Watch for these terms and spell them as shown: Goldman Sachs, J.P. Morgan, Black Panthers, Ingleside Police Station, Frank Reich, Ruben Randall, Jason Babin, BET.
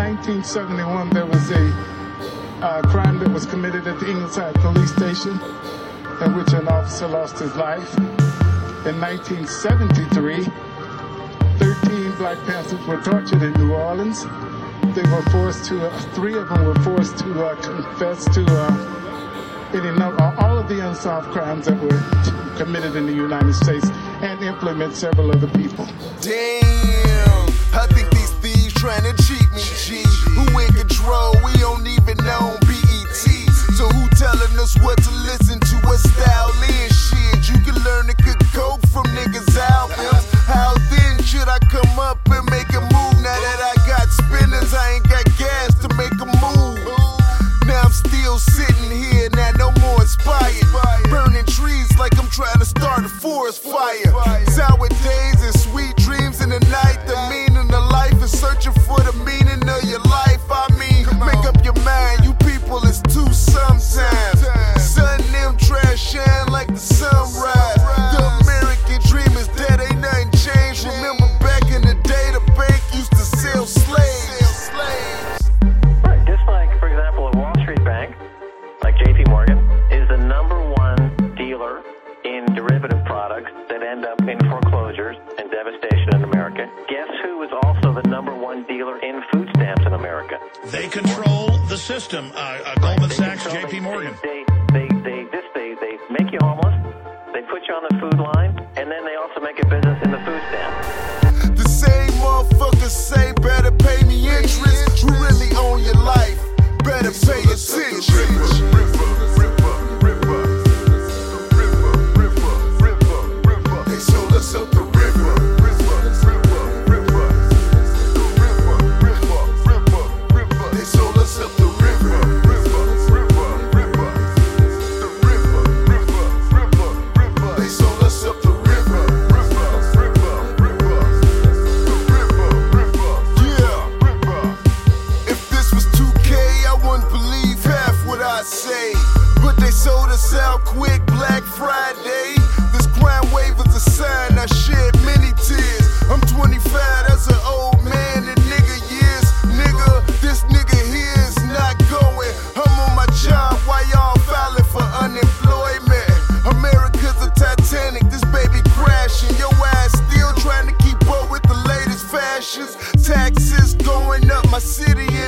1971, there was a crime that was committed at the Ingleside Police Station, in which an officer lost his life. In 1973, 13 Black Panthers were tortured in New Orleans. They were forced to, three of them were forced to confess to all of the unsolved crimes that were committed in the United States and implement several other people. Damn, I think these thieves trying to cheat me, G. Who in control? We don't even know BET. So who telling us what to listen to? What style is shit? You can learn to cook coke from niggas' albums. How then should I come up and make a move? Now that I got spinners, I ain't got gas to make a move. Now I'm still sitting here, now no more inspired. Burning trees like I'm trying to start a forest fire. Sour days and sweet dreams in the night. The meaning of life is searching for the meaning of your life. I mean, make up your mind, you people is too sometimes. Sun them trash shine like the sunrise. The American dream is dead, ain't nothing changed. Remember back in the day, the bank used to sell slaves. Right, just like, for example, a Wall Street bank, like J.P. Morgan, is the #1 dealer in derivative products that end up in foreclosures and devastation in America. Guess who is also the #1 dealer in food stamps in America? They control the system. Goldman Sachs, J.P. Morgan. They make you homeless, they put you on the food line, and then they also make a business in the food stamp. The same motherfuckers say better pay me interest. You really own your life, better pay attention. Taxes going up, my city